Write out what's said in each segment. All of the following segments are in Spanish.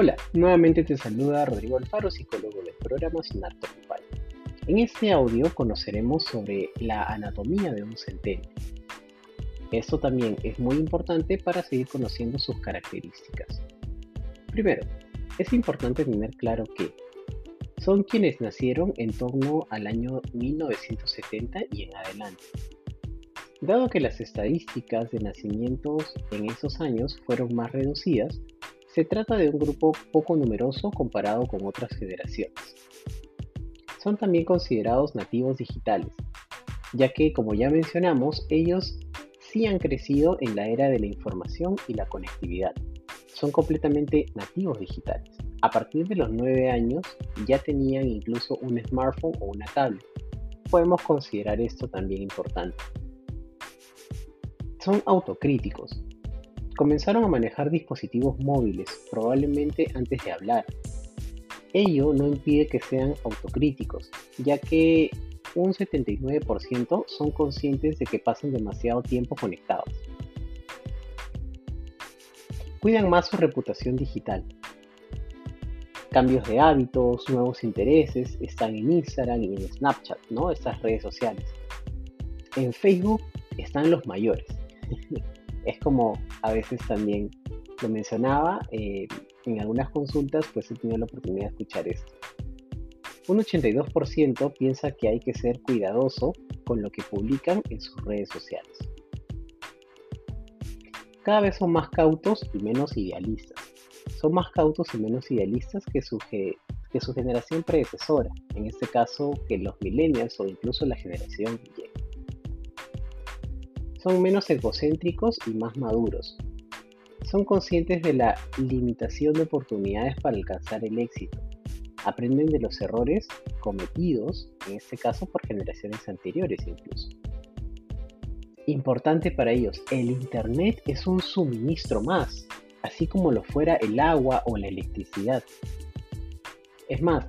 Hola, nuevamente te saluda Rodrigo Alfaro, psicólogo del programa Sin Arto Lupay. En este audio conoceremos sobre la anatomía de un centenio. Esto también es muy importante para seguir conociendo sus características. Primero, es importante tener claro que son quienes nacieron en torno al año 1970 y en adelante. Dado que las estadísticas de nacimientos en esos años fueron más reducidas, se trata de un grupo poco numeroso comparado con otras generaciones. Son también considerados nativos digitales, ya que, como ya mencionamos, ellos sí han crecido en la era de la información y la conectividad. Son completamente nativos digitales. A partir de los 9 años ya tenían incluso un smartphone o una tablet. Podemos considerar esto también importante. Son autocríticos. Comenzaron a manejar dispositivos móviles, probablemente antes de hablar. Ello no impide que sean autocríticos, ya que un 79% son conscientes de que pasan demasiado tiempo conectados. Cuidan más su reputación digital. Cambios de hábitos, nuevos intereses, están en Instagram y en Snapchat, ¿no? Estas redes sociales. En Facebook están los mayores. Es como a veces también lo mencionaba, en algunas consultas pues he tenido la oportunidad de escuchar esto. Un 82% piensa que hay que ser cuidadoso con lo que publican en sus redes sociales. Cada vez son más cautos y menos idealistas. Son más cautos y menos idealistas que su generación predecesora, en este caso que los millennials o incluso la generación Y. Son menos egocéntricos y más maduros. Son conscientes de la limitación de oportunidades para alcanzar el éxito. Aprenden de los errores cometidos, en este caso por generaciones anteriores incluso. Importante para ellos, el Internet es un suministro más, así como lo fuera el agua o la electricidad. Es más,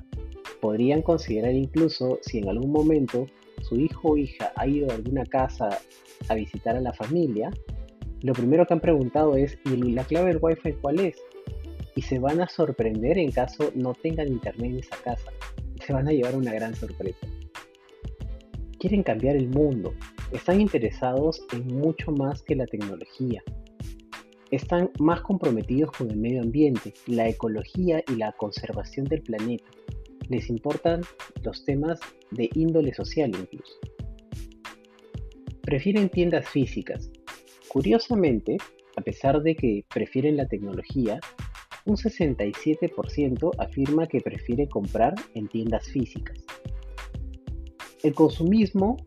podrían considerar incluso si en algún momento su hijo o hija ha ido a alguna casa a visitar a la familia, lo primero que han preguntado es ¿y la clave del wifi cuál es? Y se van a sorprender en caso no tengan internet en esa casa. Se van a llevar una gran sorpresa. Quieren cambiar el mundo. Están interesados en mucho más que la tecnología. Están más comprometidos con el medio ambiente, la ecología y la conservación del planeta. Les importan los temas de índole social incluso. Prefieren tiendas físicas. Curiosamente, a pesar de que prefieren la tecnología, un 67% afirma que prefiere comprar en tiendas físicas. El consumismo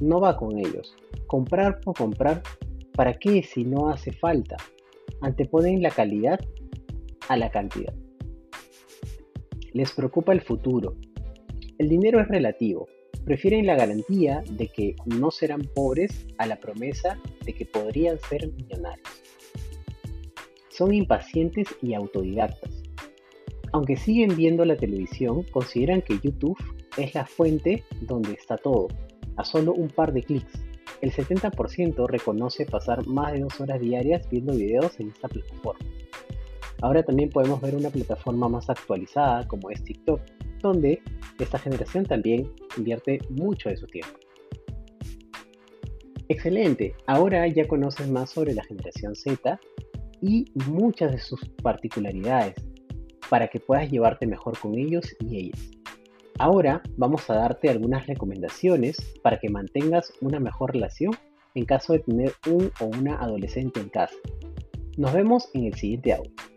no va con ellos. Comprar por comprar, ¿para qué si no hace falta? Anteponen la calidad a la cantidad. Les preocupa el futuro. El dinero es relativo. Prefieren la garantía de que no serán pobres a la promesa de que podrían ser millonarios. Son impacientes y autodidactas. Aunque siguen viendo la televisión, consideran que YouTube es la fuente donde está todo, a solo un par de clics. El 70% reconoce pasar más de 2 horas diarias viendo videos en esta plataforma. Ahora también podemos ver una plataforma más actualizada como es TikTok, donde esta generación también invierte mucho de su tiempo. Excelente, ahora ya conoces más sobre la generación Z y muchas de sus particularidades para que puedas llevarte mejor con ellos y ellas. Ahora vamos a darte algunas recomendaciones para que mantengas una mejor relación en caso de tener un o una adolescente en casa. Nos vemos en el siguiente audio.